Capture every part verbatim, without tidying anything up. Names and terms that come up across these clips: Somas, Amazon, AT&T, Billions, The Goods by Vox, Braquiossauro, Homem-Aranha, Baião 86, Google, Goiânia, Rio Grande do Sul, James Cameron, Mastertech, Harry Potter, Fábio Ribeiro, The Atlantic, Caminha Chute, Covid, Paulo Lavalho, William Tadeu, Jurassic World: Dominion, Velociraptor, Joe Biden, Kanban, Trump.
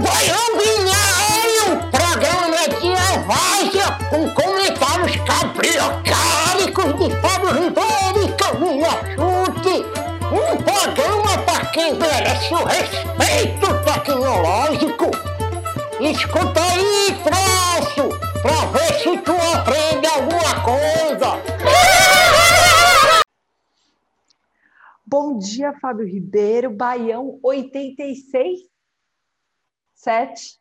Goiânia, um programa de com comentários cabriocáricos de Fábio Ribeiro e Caminha Chute. Um programa para quem merece o respeito tecnológico. Escuta aí, troço, para ver se tu aprende alguma coisa. Bom dia, Fábio Ribeiro, Baião oitenta e seis. sete.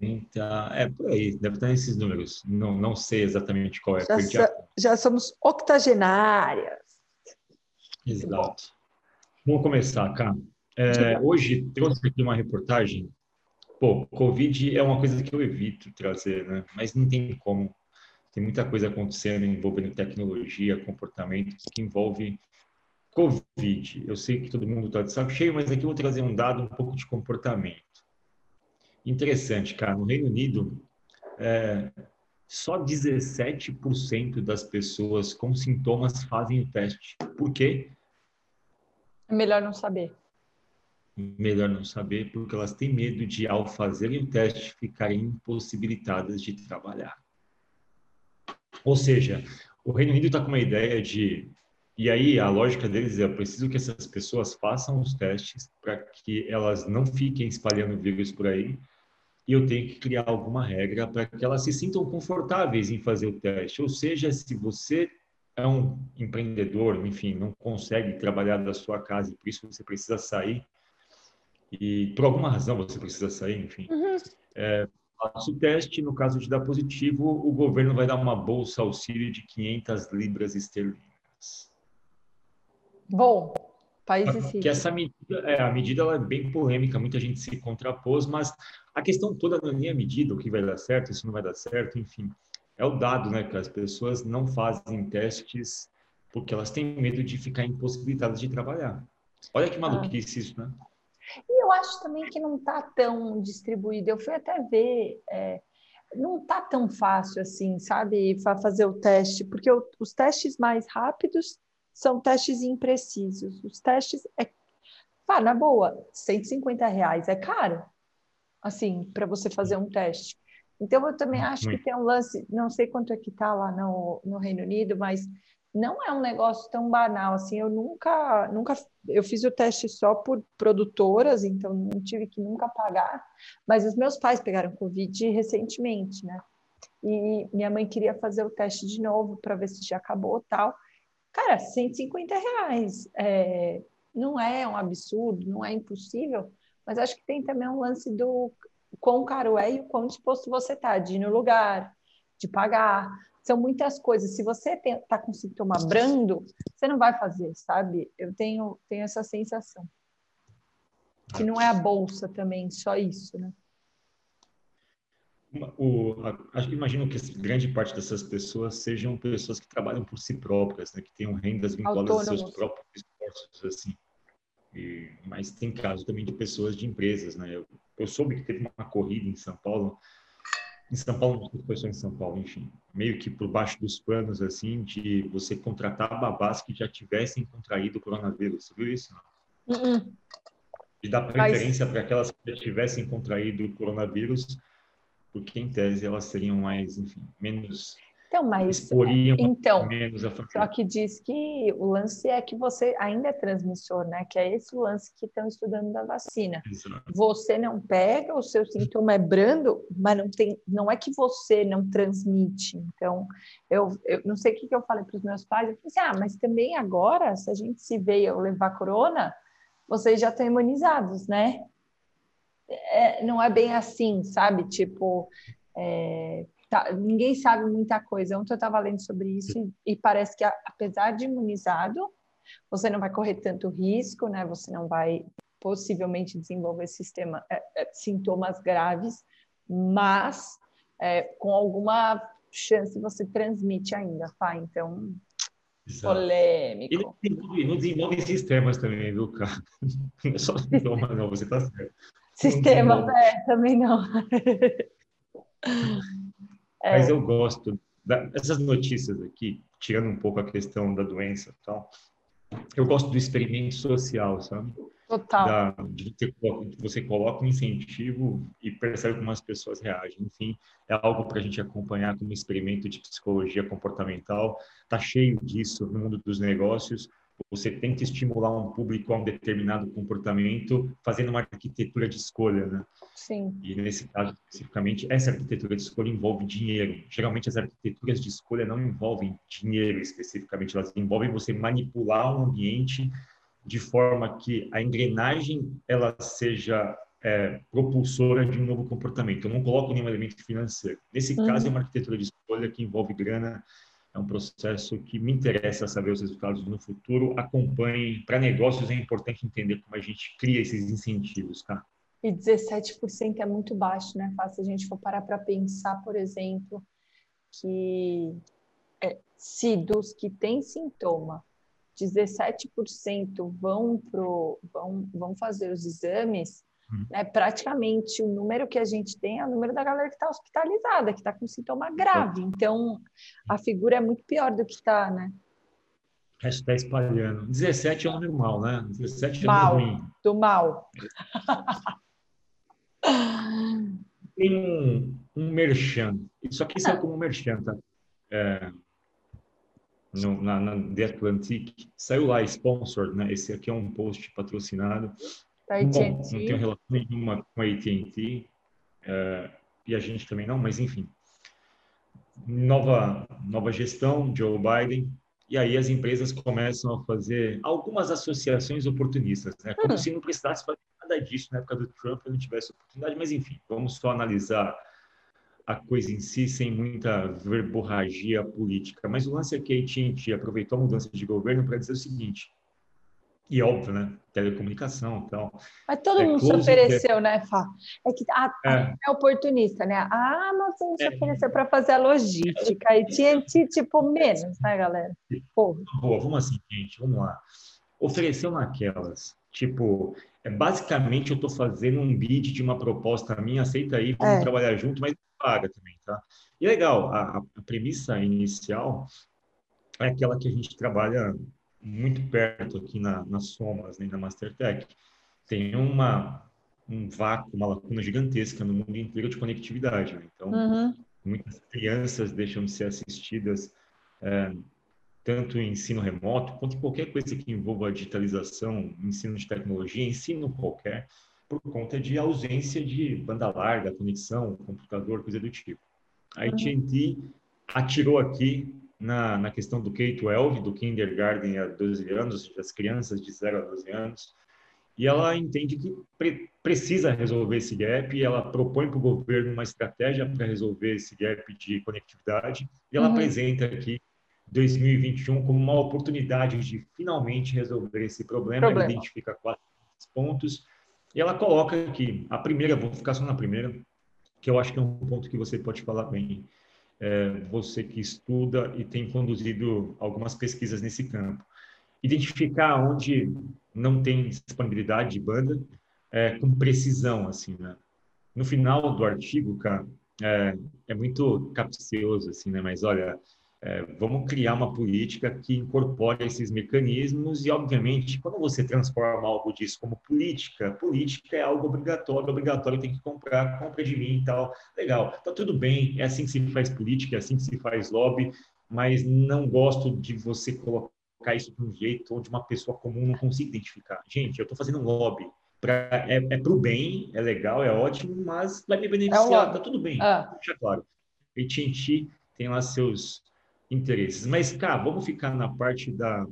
Então, é por aí, deve estar nesses números. Não, não sei exatamente qual é. Já, so, já somos octogenárias. Exato. Vamos começar, Cá. É, hoje trouxe aqui uma reportagem. Pô, Covid é uma coisa que eu evito trazer, né? Mas não tem como. Tem muita coisa acontecendo envolvendo tecnologia, comportamento, que envolve Covid. Eu sei que todo mundo está de saco cheio, mas aqui eu vou trazer um dado um pouco de comportamento. Interessante, cara. No Reino Unido, é, só dezessete por cento das pessoas com sintomas fazem o teste. Por quê? Melhor não saber. Melhor não saber, porque elas têm medo de, ao fazerem o teste, ficarem impossibilitadas de trabalhar. Ou seja, o Reino Unido está com uma ideia de... E aí, a lógica deles é, eu preciso que essas pessoas façam os testes para que elas não fiquem espalhando vírus por aí, e eu tenho que criar alguma regra para que elas se sintam confortáveis em fazer o teste. Ou seja, se você é um empreendedor, enfim, não consegue trabalhar da sua casa, e por isso você precisa sair, e por alguma razão você precisa sair, enfim, uhum. é, faça o teste, no caso de dar positivo, o governo vai dar uma bolsa auxílio de quinhentas libras esterlinas. Bom, país e si. Que essa medida, é, a medida ela é bem polêmica, muita gente se contrapôs, mas a questão toda não é nem a medida, o que vai dar certo, isso não vai dar certo, enfim. É o dado, né, que as pessoas não fazem testes porque elas têm medo de ficar impossibilitadas de trabalhar. Olha que maluquice ah. isso, né? E eu acho também que não está tão distribuído. Eu fui até ver... É... Não está tão fácil assim, sabe, fazer o teste, porque os testes mais rápidos são testes imprecisos. Os testes, é... ah, na boa, cento e cinquenta reais é caro, assim, para você fazer um teste. Então, eu também acho que tem um lance, não sei quanto é que está lá no, no Reino Unido, mas não é um negócio tão banal, assim, eu nunca, nunca, eu fiz o teste só por produtoras, então não tive que nunca pagar, mas os meus pais pegaram Covid recentemente, né, e minha mãe queria fazer o teste de novo para ver se já acabou tal, cara, cento e cinquenta reais, é, não é um absurdo, não é impossível, mas acho que tem também um lance do quão caro é e o quão disposto você está de ir no lugar, de pagar. São muitas coisas. Se você está com sintoma brando, você não vai fazer, sabe? Eu tenho, tenho essa sensação. Que não é a bolsa também, só isso, né? O, a, imagino que grande parte dessas pessoas sejam pessoas que trabalham por si próprias, né? Que tenham rendas vinculadas aos seus próprios esforços, assim. E, mas tem caso também de pessoas de empresas, né? Eu, eu soube que teve uma corrida em São Paulo... Em São Paulo, não foi só em São Paulo, enfim, meio que por baixo dos panos, assim, de você contratar babás que já tivessem contraído o coronavírus. Você viu isso? Uh-uh. De dar preferência Mas... para aquelas que já tivessem contraído o coronavírus, porque, em tese, elas seriam mais, enfim, menos... Então, mas... Exporiam então, menos a família. Só que diz que o lance é que você ainda é transmissor, né? Que é esse o lance que estão estudando da vacina. Exato. Você não pega, o seu sintoma é brando, mas não, tem, não é que você não transmite. Então, eu, eu não sei o que eu falei para os meus pais. Eu pensei, ah, mas também agora, se a gente se veio levar corona, vocês já estão imunizados, né? É, não é bem assim, sabe? Tipo... É... Tá, ninguém sabe muita coisa. Ontem eu estava lendo sobre isso e, e parece que, apesar de imunizado, você não vai correr tanto risco, né? Você não vai possivelmente desenvolver sistema, é, é, sintomas graves, mas é, com alguma chance você transmite ainda, tá? Então, exato. Polêmico. E não desenvolve sistemas também, viu, cara? Não é só sintoma, não, você está certo. Sistema, é, também não. Mas eu gosto dessas notícias aqui, tirando um pouco a questão da doença e tal, eu gosto do experimento social, sabe? Total. Da, você, coloca, você coloca um incentivo e percebe como as pessoas reagem. Enfim, é algo para a gente acompanhar como experimento de psicologia comportamental. Está cheio disso no mundo dos negócios. Você tenta estimular um público a um determinado comportamento fazendo uma arquitetura de escolha, né? Sim. E nesse caso, especificamente, essa arquitetura de escolha envolve dinheiro. Geralmente, as arquiteturas de escolha não envolvem dinheiro especificamente, elas envolvem você manipular o ambiente de forma que a engrenagem ela seja é, propulsora de um novo comportamento. Eu não coloco nenhum elemento financeiro. Nesse uhum. caso, é uma arquitetura de escolha que envolve grana. É um processo que me interessa saber os resultados no futuro. Acompanhe. Para negócios é importante entender como a gente cria esses incentivos, tá? E dezessete por cento é muito baixo, né, Fá? Se a gente for parar para pensar, por exemplo, que é, se dos que têm sintoma, dezessete por cento vão, pro, vão, vão fazer os exames, uhum. né, praticamente o número que a gente tem é o número da galera que está hospitalizada, que está com sintoma grave. Então, a figura é muito pior do que está, né? O resto está espalhando. dezessete é o normal, né? dezessete é mal, ruim. Do mal. Tem um, um merchan. Isso aqui saiu como merchan, tá? É... No, na, na The Atlantic, saiu lá, sponsored, né? Esse aqui é um post patrocinado. Tá, bom, não tem relação nenhuma com a A T and T, uh, e a gente também não, mas enfim. Nova, nova gestão, Joe Biden, e aí as empresas começam a fazer algumas associações oportunistas, né? Como hum. se não precisasse fazer nada disso na época do Trump, eu não tivesse oportunidade, mas enfim, vamos só analisar a coisa em si, sem muita verborragia política. Mas o lance é que a A T and T aproveitou a mudança de governo para dizer o seguinte, e óbvio, né? Telecomunicação e tal. Mas todo é mundo se ofereceu, de... né, Fá? É que a, é. a gente é oportunista, né? A Amazon se é. ofereceu para fazer a logística, é. e A T and T, tipo, menos, né, galera? Porra. Boa, vamos assim, gente, vamos lá. Ofereceu naquelas, tipo... Basicamente, eu estou fazendo um bid de uma proposta minha, aceita aí, vamos é. trabalhar junto, mas paga também, tá? E legal, a, a premissa inicial é aquela que a gente trabalha muito perto aqui na, na Somas, né, na Mastertech. Tem uma, um vácuo, uma lacuna gigantesca no mundo inteiro de conectividade, né? Então, uhum. muitas crianças deixam de ser assistidas, é, tanto em ensino remoto, quanto qualquer coisa que envolva digitalização, ensino de tecnologia, ensino qualquer, por conta de ausência de banda larga, conexão, computador, coisa do tipo. A A T and T atirou aqui na, na questão do K doze, do kindergarten a doze anos, das crianças de zero a doze anos, e ela entende que pre- precisa resolver esse gap, e ela propõe para o governo uma estratégia para resolver esse gap de conectividade, e ela uhum. apresenta aqui dois mil e vinte e um como uma oportunidade de finalmente resolver esse problema. problema. Ela identifica quatro pontos e ela coloca aqui. A primeira, vou ficar só na primeira, que eu acho que é um ponto que você pode falar bem. É, você que estuda e tem conduzido algumas pesquisas nesse campo. Identificar onde não tem disponibilidade de banda é, com precisão, assim, né? No final do artigo, cara, é, é muito capcioso, assim, né? Mas olha... É, vamos criar uma política que incorpore esses mecanismos e, obviamente, quando você transforma algo disso como política, política é algo obrigatório, obrigatório tem que comprar, compra de mim e tal, legal, tá tudo bem, é assim que se faz política, é assim que se faz lobby, mas não gosto de você colocar isso de um jeito onde uma pessoa comum não consiga identificar. Gente, eu tô fazendo um lobby, pra, é, é pro bem, é legal, é ótimo, mas vai me beneficiar, é um... tá tudo bem, ah. deixa claro. A T and T tem lá seus... interesses. Mas, cara, vamos ficar na parte da,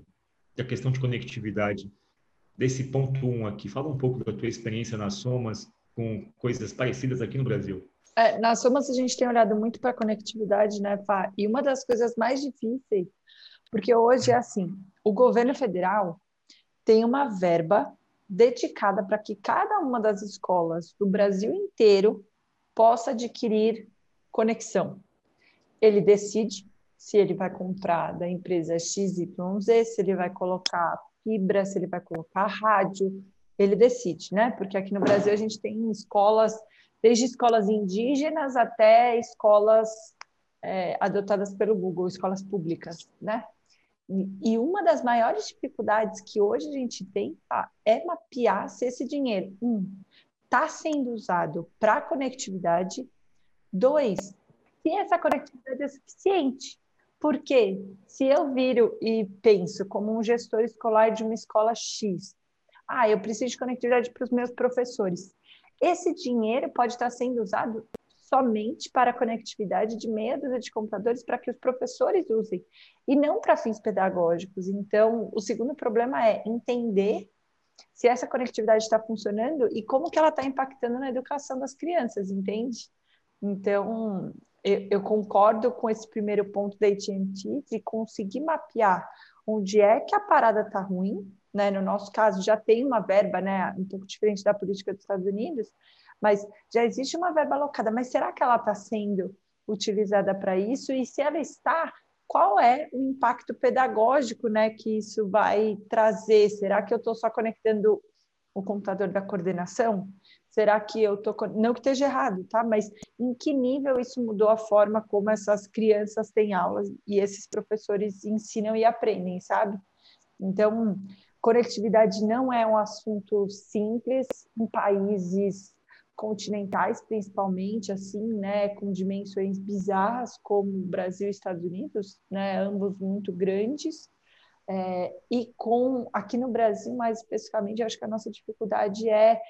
da questão de conectividade, desse ponto um aqui. Fala um pouco da tua experiência nas Somas com coisas parecidas aqui no Brasil. É, nas Somas a gente tem olhado muito para a conectividade, né, Fá? E uma das coisas mais difíceis, porque hoje é assim, o governo federal tem uma verba dedicada para que cada uma das escolas do Brasil inteiro possa adquirir conexão. Ele decide se ele vai comprar da empresa X Y Z, se ele vai colocar fibra, se ele vai colocar rádio, ele decide, né? Porque aqui no Brasil a gente tem escolas, desde escolas indígenas até escolas é, adotadas pelo Google, escolas públicas, né? E uma das maiores dificuldades que hoje a gente tem tá, é mapear se esse dinheiro, um, está sendo usado para conectividade, dois, se essa conectividade é suficiente. Porque se eu viro e penso como um gestor escolar de uma escola X, ah, eu preciso de conectividade para os meus professores, esse dinheiro pode estar sendo usado somente para a conectividade de meia dúzia de computadores para que os professores usem, e não para fins pedagógicos. Então, o segundo problema é entender se essa conectividade está funcionando e como que ela está impactando na educação das crianças, entende? Então, eu, eu concordo com esse primeiro ponto da A T e T, de conseguir mapear onde é que a parada está ruim, né? No nosso caso, já tem uma verba, né? Um pouco diferente da política dos Estados Unidos, mas já existe uma verba alocada, mas será que ela está sendo utilizada para isso? E se ela está, qual é o impacto pedagógico, né, que isso vai trazer? Será que eu estou só conectando o computador da coordenação? Será que eu estou... Não que esteja errado, tá? Mas em que nível isso mudou a forma como essas crianças têm aulas e esses professores ensinam e aprendem, sabe? Então, conectividade não é um assunto simples em países... continentais, principalmente, assim, né, com dimensões bizarras como o Brasil e Estados Unidos, né, ambos muito grandes, é, e com, aqui no Brasil, mais especificamente, acho que a nossa dificuldade é,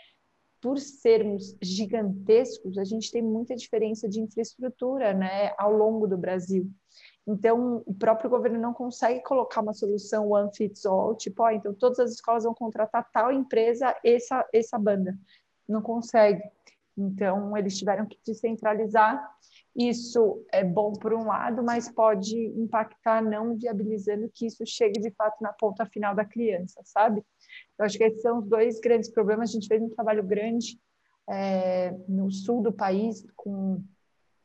por sermos gigantescos, a gente tem muita diferença de infraestrutura, né, ao longo do Brasil. Então, o próprio governo não consegue colocar uma solução one fits all, tipo, ó, então todas as escolas vão contratar tal empresa, essa, essa banda. Não consegue. Então, eles tiveram que descentralizar. Isso é bom por um lado, mas pode impactar não viabilizando que isso chegue de fato na ponta final da criança, sabe? Eu acho que esses são os dois grandes problemas. A gente fez um trabalho grande é, no sul do país, com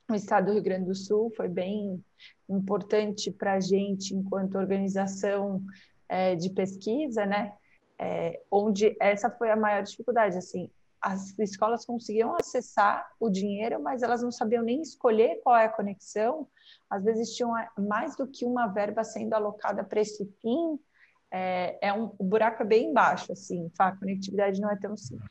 o estado do Rio Grande do Sul. Foi bem importante para a gente, enquanto organização é, de pesquisa, né? É, onde essa foi a maior dificuldade, assim. As escolas conseguiam acessar o dinheiro, mas elas não sabiam nem escolher qual é a conexão. Às vezes tinham mais do que uma verba sendo alocada para esse fim. É, é um, o buraco é bem baixo, assim, tá? A conectividade não é tão simples.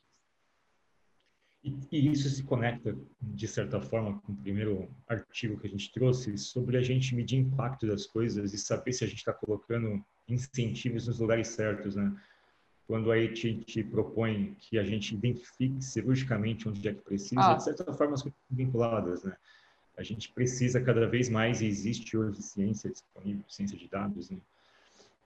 E, e isso se conecta, de certa forma, com o primeiro artigo que a gente trouxe sobre a gente medir impacto das coisas e saber se a gente está colocando incentivos nos lugares certos, né? Quando a A T e T propõe que a gente identifique cirurgicamente onde é que precisa, ah. de certa forma, as coisas são vinculadas, né? A gente precisa cada vez mais, e existe hoje ciência disponível, ciência de dados, né?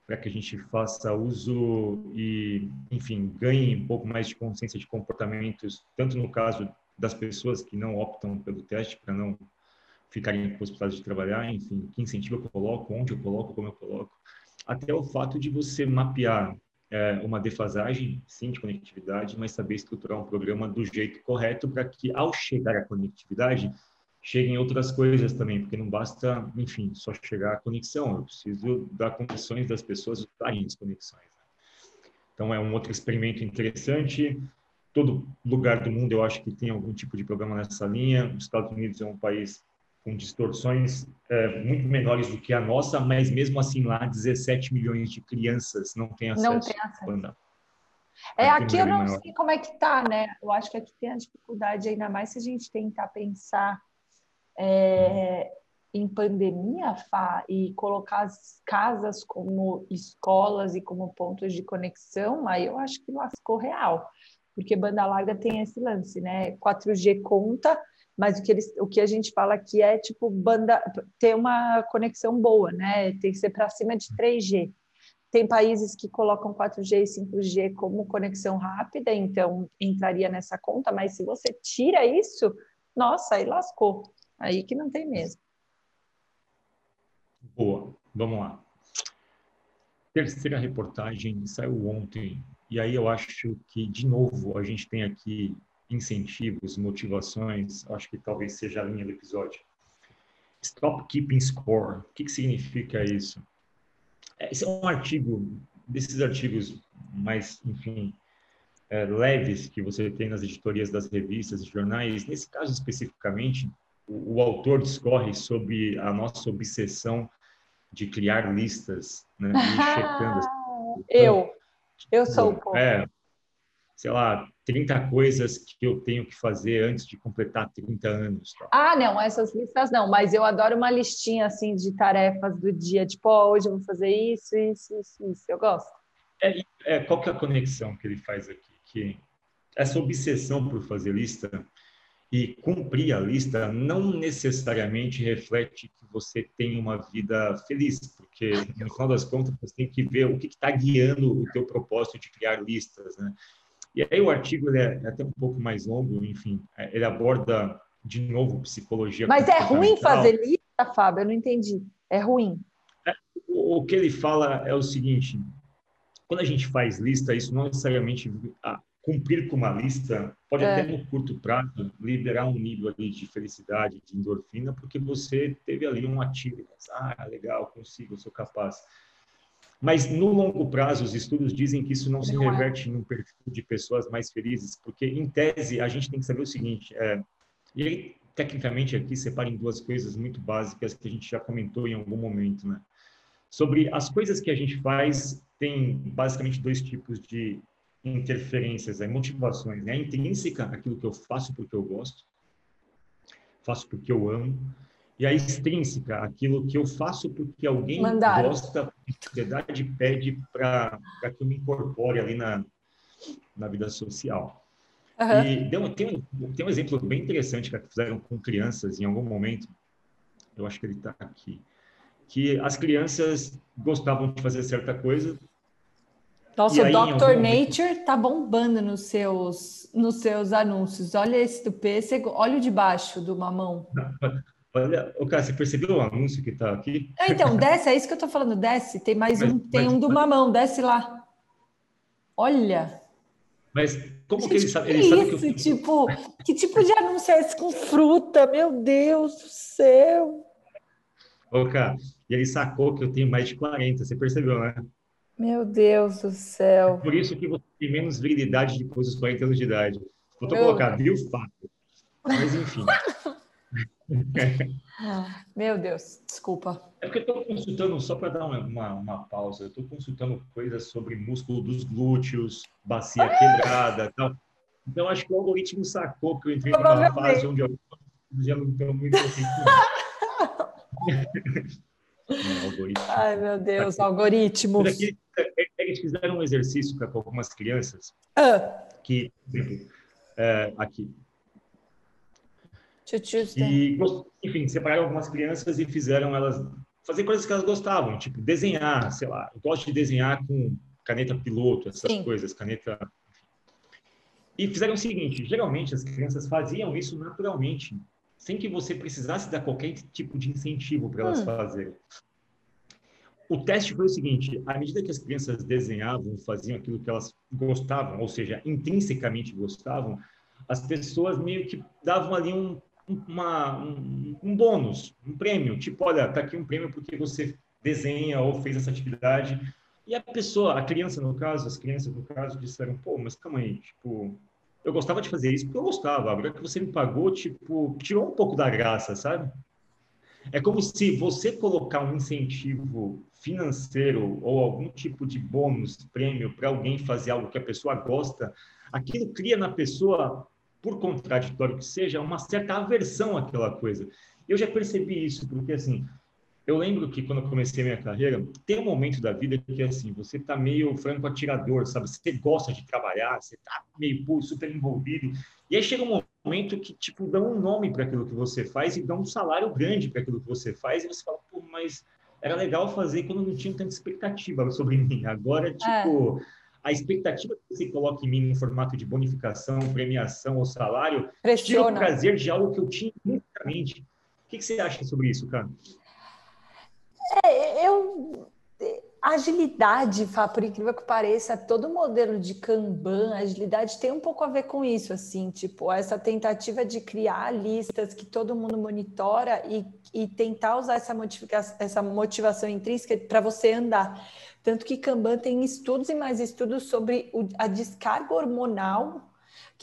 Para que a gente faça uso e, enfim, ganhe um pouco mais de consciência de comportamentos, tanto no caso das pessoas que não optam pelo teste, para não ficarem impossibilitadas de trabalhar, enfim, que incentivo eu coloco, onde eu coloco, como eu coloco, até o fato de você mapear uma defasagem, sim, de conectividade, mas saber estruturar um programa do jeito correto para que, ao chegar à conectividade, cheguem outras coisas também, porque não basta, enfim, só chegar à conexão, eu preciso dar condições das pessoas usarem as conexões. Então, é um outro experimento interessante. Todo lugar do mundo, eu acho que tem algum tipo de programa nessa linha. Os Estados Unidos é um país com distorções é, muito menores do que a nossa, mas mesmo assim lá dezessete milhões de crianças não têm acesso. Não tem acesso. Banda. É, aqui eu não maior. sei como é que tá, né? Eu acho que aqui tem a dificuldade, ainda mais se a gente tentar pensar é, em pandemia, Fá, e colocar as casas como escolas e como pontos de conexão, aí eu acho que lascou real, porque banda larga tem esse lance, né? quatro G conta, mas o que, eles, o que a gente fala aqui é, tipo, banda, ter uma conexão boa, né? Tem que ser para cima de três G. Tem países que colocam quatro G e cinco G como conexão rápida, então entraria nessa conta, mas se você tira isso, nossa, aí lascou. Aí que não tem mesmo. Boa, vamos lá. Terceira reportagem saiu ontem, e aí eu acho que, de novo, a gente tem aqui incentivos, motivações, acho que talvez seja a linha do episódio. Stop Keeping Score. O que, que significa isso? Esse é um artigo, desses artigos mais, enfim, é, leves que você tem nas editorias das revistas e jornais. Nesse caso, especificamente, o, o autor discorre sobre a nossa obsessão de criar listas, né? E checando. Então, eu, eu sou o povo. É, sei lá, trinta coisas que eu tenho que fazer antes de completar trinta anos. Tá? Ah, não, essas listas não, mas eu adoro uma listinha assim de tarefas do dia, tipo, oh, hoje eu vou fazer isso, isso, isso, isso, eu gosto. É, é, qual que é a conexão que ele faz aqui? Que essa obsessão por fazer lista e cumprir a lista não necessariamente reflete que você tem uma vida feliz, porque, no final das contas, você tem que ver o que está guiando o teu propósito de criar listas, né? E aí o artigo ele é até um pouco mais longo, enfim, ele aborda de novo psicologia. Mas é ruim fazer lista, Fábio? Eu não entendi. É ruim. O que ele fala é o seguinte, quando a gente faz lista, isso não necessariamente... Ah, cumprir com uma lista pode é. até no curto prazo liberar um nível ali de felicidade, de endorfina, porque você teve ali um ativo. Ah, legal, consigo, sou capaz. Mas no longo prazo, os estudos dizem que isso não se reverte em um perfil de pessoas mais felizes, porque, em tese, a gente tem que saber o seguinte, é, e aí, tecnicamente, aqui separa em duas coisas muito básicas que a gente já comentou em algum momento, né? Sobre as coisas que a gente faz, tem basicamente dois tipos de interferências, né? Motivações, né? A intrínseca, aquilo que eu faço porque eu gosto, faço porque eu amo, e a extrínseca, aquilo que eu faço porque alguém Mandaram. gosta, porque a sociedade pede para que eu me incorpore ali na, na vida social. Uhum. E deu, tem, tem um exemplo bem interessante que fizeram com crianças em algum momento, eu acho que ele está aqui, que as crianças gostavam de fazer certa coisa. Nossa, o doutor Nature está bombando nos seus, nos seus anúncios. Olha esse do pêssego, olha o de baixo do mamão. Olha, o cara, você percebeu o anúncio que está aqui? É, então, desce, é isso que eu estou falando, desce. Tem mais mas, um, tem mas, um do mas, mamão, desce lá. Olha. Mas como gente, que ele sabe? Ele que sabe isso, que eu... tipo, que tipo de anúncio é esse com fruta? Meu Deus do céu. Ô, cara, e ele sacou que eu tenho mais de quarenta, você percebeu, né? Meu Deus do céu. É por isso que você tem menos virilidade depois dos quarenta anos de idade. Vou Meu... colocar, viu, Fábio? Mas, enfim... Meu Deus, desculpa. É porque eu estou consultando, só para dar uma, uma, uma pausa, eu estou consultando coisas sobre músculo dos glúteos, bacia ah! quebrada, tal. Então acho que o algoritmo sacou que eu entrei numa fase onde eu já não estou muito algoritmo. Ai, meu Deus, algoritmos. Aqui, eles fizeram um exercício com algumas crianças ah. que, é, aqui. E, enfim, separaram algumas crianças e fizeram elas fazer coisas que elas gostavam, tipo desenhar, sei lá, eu gosto de desenhar com caneta piloto, essas Sim. coisas, caneta... E fizeram o seguinte, geralmente as crianças faziam isso naturalmente, sem que você precisasse dar qualquer tipo de incentivo para elas hum. fazerem. O teste foi o seguinte, à medida que as crianças desenhavam, faziam aquilo que elas gostavam, ou seja, intrinsecamente gostavam, as pessoas meio que davam ali um Uma, um, um bônus, um prêmio, tipo, olha, tá aqui um prêmio porque você desenha ou fez essa atividade. E a pessoa, a criança no caso, as crianças no caso disseram, pô, mas calma aí, tipo, eu gostava de fazer isso porque eu gostava, agora que você me pagou, tipo, tirou um pouco da graça, sabe? É como se você colocar um incentivo financeiro ou algum tipo de bônus, prêmio para alguém fazer algo que a pessoa gosta, aquilo cria na pessoa, por contraditório que seja, uma certa aversão àquela coisa. Eu já percebi isso, porque, assim, eu lembro que quando eu comecei a minha carreira, tem um momento da vida que, assim, você tá meio franco atirador, sabe? Você gosta de trabalhar, você tá meio pô, super envolvido. E aí chega um momento que, tipo, dá um nome para aquilo que você faz e dá um salário grande para aquilo que você faz. E você fala, pô, mas era legal fazer quando não tinha tanta expectativa sobre mim. Agora, tipo... É. A expectativa que você coloca em mim no formato de bonificação, premiação ou salário, pressiona. Tira o prazer de algo que eu tinha inicialmente. O que você acha sobre isso, cara? É, eu... Agilidade, Fá, por incrível que pareça, todo modelo de Kanban, agilidade tem um pouco a ver com isso, assim, tipo, essa tentativa de criar listas que todo mundo monitora e, e tentar usar essa, essa motivação intrínseca para você andar. Tanto que Kanban tem estudos e mais estudos sobre o, a descarga hormonal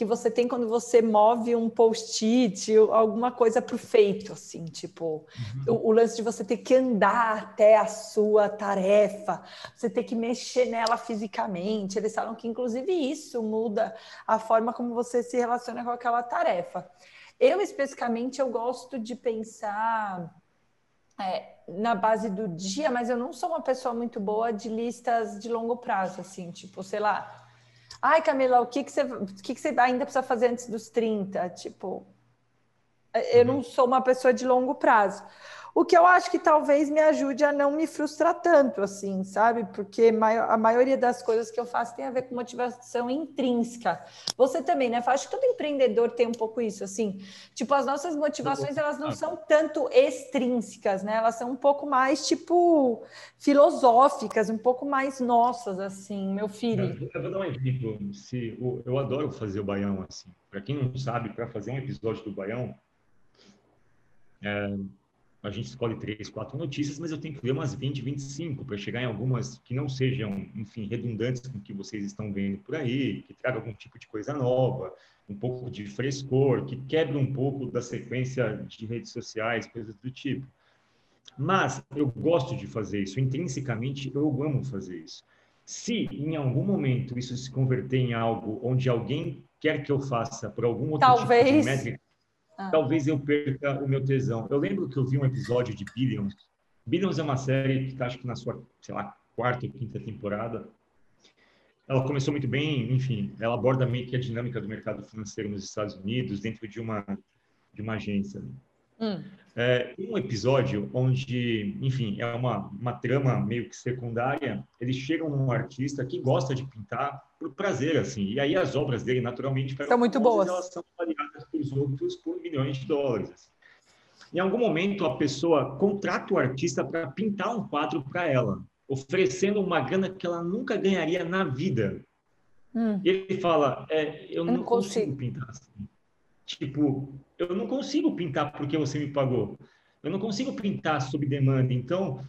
que você tem quando você move um post-it, alguma coisa para o feito, assim, tipo, uhum. o, o lance de você ter que andar até a sua tarefa, você ter que mexer nela fisicamente. Eles falam que, inclusive, isso muda a forma como você se relaciona com aquela tarefa. Eu, especificamente, eu gosto de pensar é, na base do dia, mas eu não sou uma pessoa muito boa de listas de longo prazo, assim, tipo, sei lá, ai, Camila, o que, que, você, o que, que você ainda precisa fazer antes dos trinta? Tipo, eu não sou uma pessoa de longo prazo. O que eu acho que talvez me ajude a não me frustrar tanto, assim, sabe? Porque a maioria das coisas que eu faço tem a ver com motivação intrínseca. Você também, né? Acho que todo empreendedor tem um pouco isso, assim. Tipo, as nossas motivações, elas não são tanto extrínsecas, né? Elas são um pouco mais, tipo, filosóficas, um pouco mais nossas, assim, meu filho. Eu vou dar um exemplo. Se, eu adoro fazer o Baião, assim. Para quem não sabe, para fazer um episódio do Baião, é... a gente escolhe três, quatro notícias, mas eu tenho que ver umas vinte, vinte e cinco para chegar em algumas que não sejam, enfim, redundantes com o que vocês estão vendo por aí, que traga algum tipo de coisa nova, um pouco de frescor, que quebre um pouco da sequência de redes sociais, coisas do tipo. Mas eu gosto de fazer isso, intrinsecamente eu amo fazer isso. Se em algum momento isso se converter em algo onde alguém quer que eu faça por algum outro Talvez... tipo de métrica, talvez eu perca o meu tesão. Eu lembro que eu vi um episódio de Billions. Billions é uma série que está, acho que na sua, sei lá, quarta ou quinta temporada. Ela começou muito bem, enfim, ela aborda meio que a dinâmica do mercado financeiro nos Estados Unidos, dentro de uma, de uma agência. Hum. É, um episódio onde, enfim, é uma, uma trama meio que secundária, eles chegam num artista que gosta de pintar por prazer, assim, e aí as obras dele, naturalmente, são muito boas. Elas são avaliadas pelos outros por milhões de dólares. Assim. Em algum momento, a pessoa contrata o artista para pintar um quadro para ela, oferecendo uma grana que ela nunca ganharia na vida. Hum. E ele fala, é, eu, eu não consigo. consigo pintar assim. Tipo, eu não consigo pintar porque você me pagou. Eu não consigo pintar sob demanda. Então,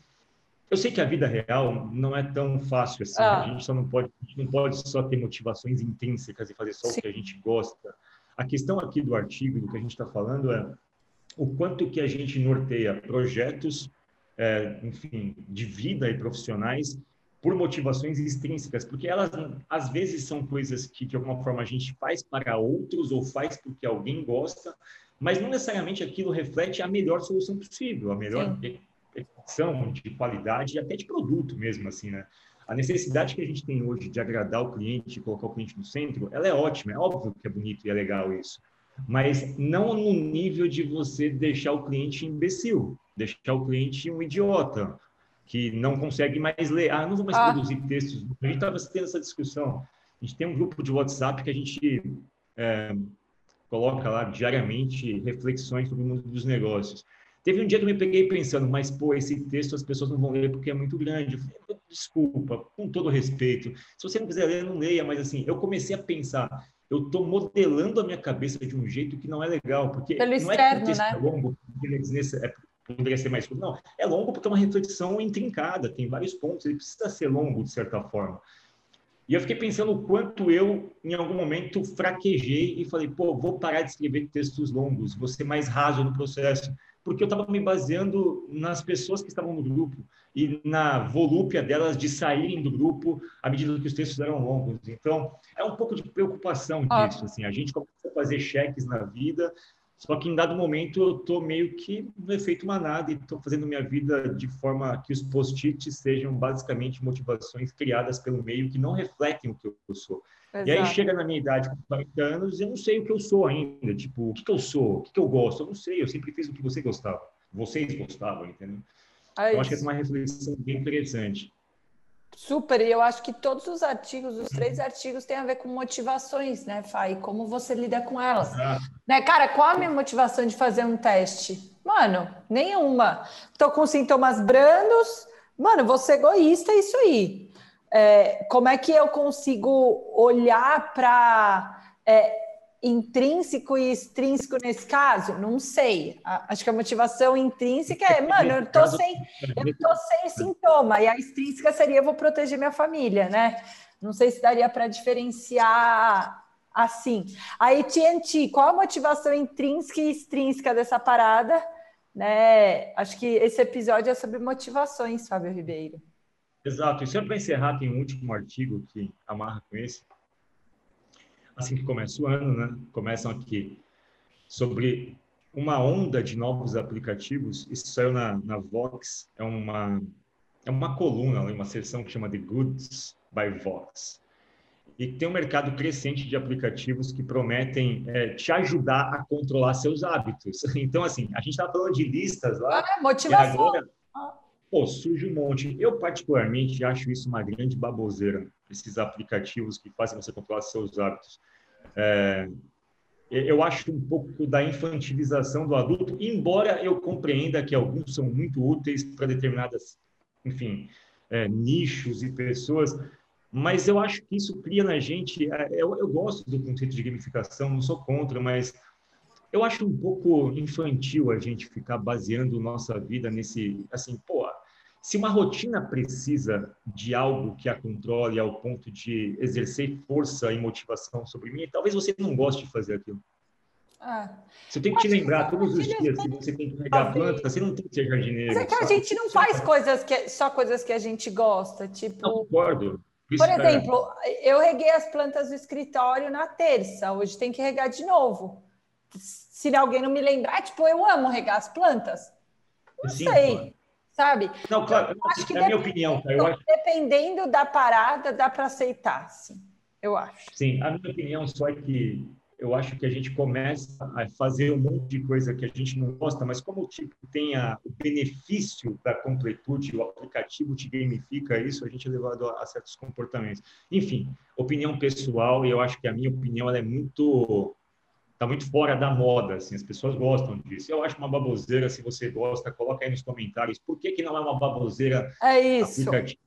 eu sei que a vida real não é tão fácil assim. Ah. A gente só não pode, não pode só ter motivações intrínsecas e fazer só Sim. o que a gente gosta. A questão aqui do artigo, do que a gente está falando, é o quanto que a gente norteia projetos, é, enfim, de vida e profissionais por motivações extrínsecas, porque elas, às vezes, são coisas que, de alguma forma, a gente faz para outros ou faz porque alguém gosta, mas não necessariamente aquilo reflete a melhor solução possível, a melhor execução de qualidade e até de produto mesmo, assim, né? A necessidade que a gente tem hoje de agradar o cliente, colocar o cliente no centro, ela é ótima, é óbvio que é bonito e é legal isso, mas não no nível de você deixar o cliente imbecil, deixar o cliente um idiota, que não consegue mais ler. Ah, não vou mais ah. produzir textos. A gente estava tendo essa discussão. A gente tem um grupo de WhatsApp que a gente é, coloca lá diariamente reflexões sobre o mundo dos negócios. Teve um dia que eu me peguei pensando, mas, pô, esse texto as pessoas não vão ler porque é muito grande. Eu falei, desculpa, com todo respeito. Se você não quiser ler, não leia. Mas, assim, eu comecei a pensar. Eu estou modelando a minha cabeça de um jeito que não é legal. Porque Pelo não externo, é que o texto né? é longo, é poderia ser mais curto. Não, é longo porque é uma reflexão intrincada, tem vários pontos, ele precisa ser longo de certa forma. E eu fiquei pensando o quanto eu, em algum momento, fraquejei e falei, pô, vou parar de escrever textos longos, vou ser mais raso no processo, porque eu estava me baseando nas pessoas que estavam no grupo e na volúpia delas de saírem do grupo à medida que os textos eram longos. Então, é um pouco de preocupação disso, assim, a gente começa a fazer cheques na vida. Só que em dado momento eu estou meio que no efeito manada e estou fazendo minha vida de forma que os post-its sejam basicamente motivações criadas pelo meio que não refletem o que eu sou. Exato. E aí chega na minha idade, com quarenta anos, eu não sei o que eu sou ainda. Tipo, o que, que eu sou? O que, que eu gosto? Eu não sei, eu sempre fiz o que você gostava. Vocês gostavam, entendeu? É eu acho que essa é uma reflexão bem interessante. Super, e eu acho que todos os artigos, os três artigos, têm a ver com motivações, né, Fai? Como você lida com elas. Ah. Né, cara, qual a minha motivação de fazer um teste? Mano, nenhuma. Tô com sintomas brandos. Mano, vou ser egoísta, é isso aí. É, como é que eu consigo olhar para é, intrínseco e extrínseco nesse caso? Não sei. A, acho que a motivação intrínseca é, mano, eu tô sem, eu tô sem sintoma. E a extrínseca seria, eu vou proteger minha família, né? Não sei se daria para diferenciar assim. A A T e T, qual a motivação intrínseca e extrínseca dessa parada? Né? Acho que esse episódio é sobre motivações, Fábio Ribeiro. Exato. E só para encerrar, tem um último artigo que amarra com esse. Assim que começa o ano, né? Começam aqui sobre uma onda de novos aplicativos. Isso saiu na, na Vox. É uma, é uma coluna, uma seção que chama The Goods by Vox. E tem um mercado crescente de aplicativos que prometem é, te ajudar a controlar seus hábitos. Então, assim, a gente estava falando de listas lá. Ah, motivação. Agora, pô, surge um monte. Eu, particularmente, acho isso uma grande baboseira. Esses aplicativos que fazem você controlar seus hábitos. É, eu acho um pouco da infantilização do adulto, embora eu compreenda que alguns são muito úteis para determinadas, enfim, é, nichos e pessoas. Mas eu acho que isso cria na gente... Eu, eu gosto do conceito de gamificação, não sou contra, mas eu acho um pouco infantil a gente ficar baseando nossa vida nesse... Assim, pô, se uma rotina precisa de algo que a controle ao ponto de exercer força e motivação sobre mim, talvez você não goste de fazer aquilo. Ah, você tem que te lembrar que todos os dias que você tem que pegar planta, você não tem que ser jardineiro. Mas é que a gente não faz coisas que, só coisas que a gente gosta, tipo... Não, concordo. Por exemplo, eu reguei as plantas do escritório na terça, hoje tem que regar de novo. Se alguém não me lembrar, é, tipo, eu amo regar as plantas. Não Sim, sei, claro. Sabe? Não, claro, eu acho que é a minha opinião. Tá? Eu acho... Dependendo da parada, dá para aceitar, sim, eu acho. Sim, a minha opinião só é que eu acho que a gente começa a fazer um monte de coisa que a gente não gosta, mas como tipo, tem a, o benefício da completude, o aplicativo te gamifica isso, a gente é levado a, a certos comportamentos. Enfim, opinião pessoal, e eu acho que a minha opinião ela é muito... Está muito fora da moda, assim, as pessoas gostam disso. Eu acho uma baboseira, se você gosta, coloca aí nos comentários por que, que não é uma baboseira é isso. Aplicativo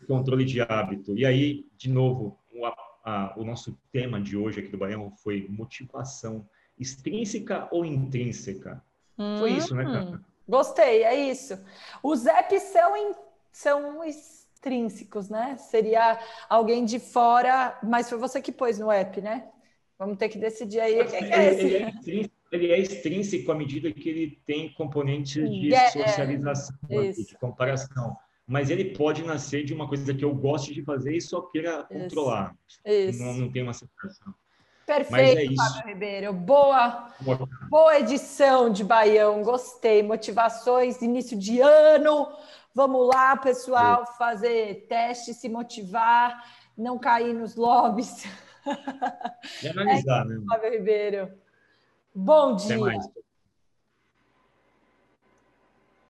de controle de hábito. E aí, de novo, o aplicativo. Ah, o nosso tema de hoje aqui do Baião foi motivação extrínseca ou intrínseca. Hum, foi isso, né, cara? Gostei, é isso. Os apps são, in... são extrínsecos, né? Seria alguém de fora, mas foi você que pôs no app, né? Vamos ter que decidir aí o que é esse. Ele é extrínseco, ele é extrínseco à medida que ele tem componentes de yeah, socialização, é. de comparação. Mas ele pode nascer de uma coisa que eu gosto de fazer e só queira isso. controlar. Isso. Não, não tem uma separação. Perfeito, é Fábio Ribeiro. Boa, boa. boa edição de Baião. Gostei. Motivações, início de ano. Vamos lá, pessoal, é. fazer teste, se motivar, não cair nos lobbies. E analisar, é isso, né? Fábio Ribeiro. Bom dia. Até mais.